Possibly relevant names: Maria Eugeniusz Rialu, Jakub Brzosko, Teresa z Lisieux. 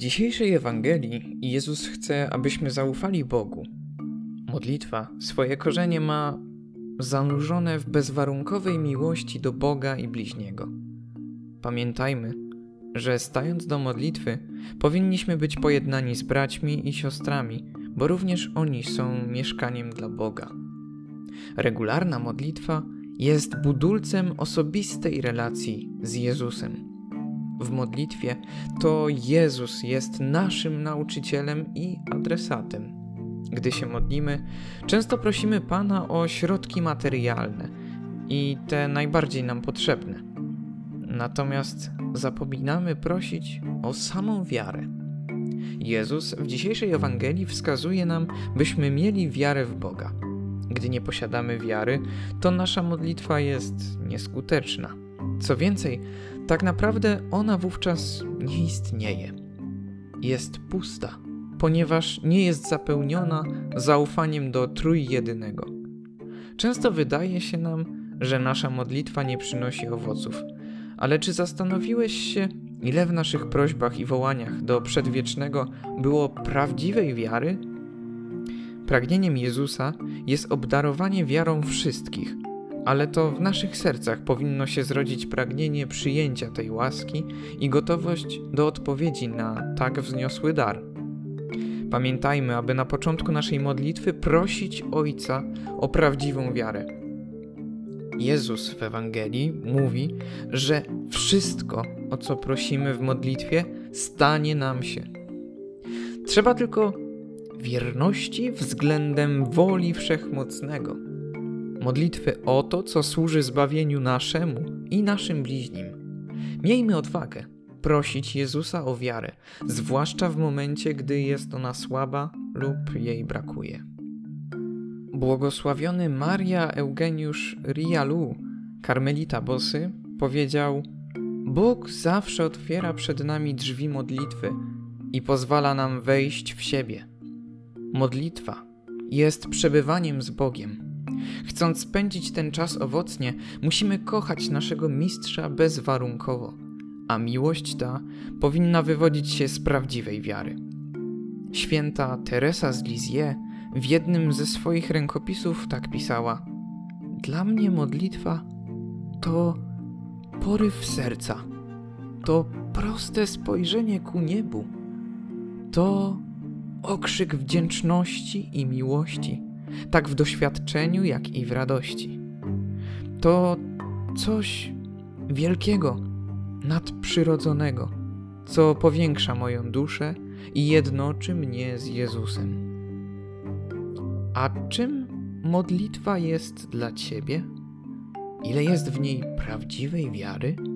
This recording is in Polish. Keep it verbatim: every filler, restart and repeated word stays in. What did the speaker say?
dzisiejszej Ewangelii Jezus chce, abyśmy zaufali Bogu. Modlitwa swoje korzenie ma zanurzone w bezwarunkowej miłości do Boga i bliźniego. Pamiętajmy, że stając do modlitwy, powinniśmy być pojednani z braćmi i siostrami, bo również oni są mieszkaniem dla Boga. Regularna modlitwa jest budulcem osobistej relacji z Jezusem. W modlitwie to Jezus jest naszym nauczycielem i adresatem. Gdy się modlimy, często prosimy Pana o środki materialne i te najbardziej nam potrzebne. Natomiast zapominamy prosić o samą wiarę. Jezus w dzisiejszej Ewangelii wskazuje nam, byśmy mieli wiarę w Boga. Gdy nie posiadamy wiary, to nasza modlitwa jest nieskuteczna. Co więcej, tak naprawdę ona wówczas nie istnieje. Jest pusta, ponieważ nie jest zapełniona zaufaniem do Trójjedynego. Często wydaje się nam, że nasza modlitwa nie przynosi owoców, ale czy zastanowiłeś się, ile w naszych prośbach i wołaniach do przedwiecznego było prawdziwej wiary? Pragnieniem Jezusa jest obdarowanie wiarą wszystkich, ale to w naszych sercach powinno się zrodzić pragnienie przyjęcia tej łaski i gotowość do odpowiedzi na tak wzniosły dar. Pamiętajmy, aby na początku naszej modlitwy prosić Ojca o prawdziwą wiarę. Jezus w Ewangelii mówi, że wszystko, o co prosimy w modlitwie, stanie nam się. Trzeba tylko wierności względem woli Wszechmocnego. Modlitwy o to, co służy zbawieniu naszemu i naszym bliźnim. Miejmy odwagę prosić Jezusa o wiarę, zwłaszcza w momencie, gdy jest ona słaba lub jej brakuje. Błogosławiony Maria Eugeniusz Rialu, karmelita Bosy, powiedział: Bóg zawsze otwiera przed nami drzwi modlitwy i pozwala nam wejść w siebie. Modlitwa jest przebywaniem z Bogiem. Chcąc spędzić ten czas owocnie, musimy kochać naszego Mistrza bezwarunkowo, a miłość ta powinna wywodzić się z prawdziwej wiary. Święta Teresa z Lisieux w jednym ze swoich rękopisów tak pisała: Dla mnie modlitwa to poryw serca, to proste spojrzenie ku niebu, to okrzyk wdzięczności i miłości, tak w doświadczeniu, jak i w radości. To coś wielkiego, nadprzyrodzonego, co powiększa moją duszę i jednoczy mnie z Jezusem. A czym modlitwa jest dla Ciebie? Ile jest w niej prawdziwej wiary?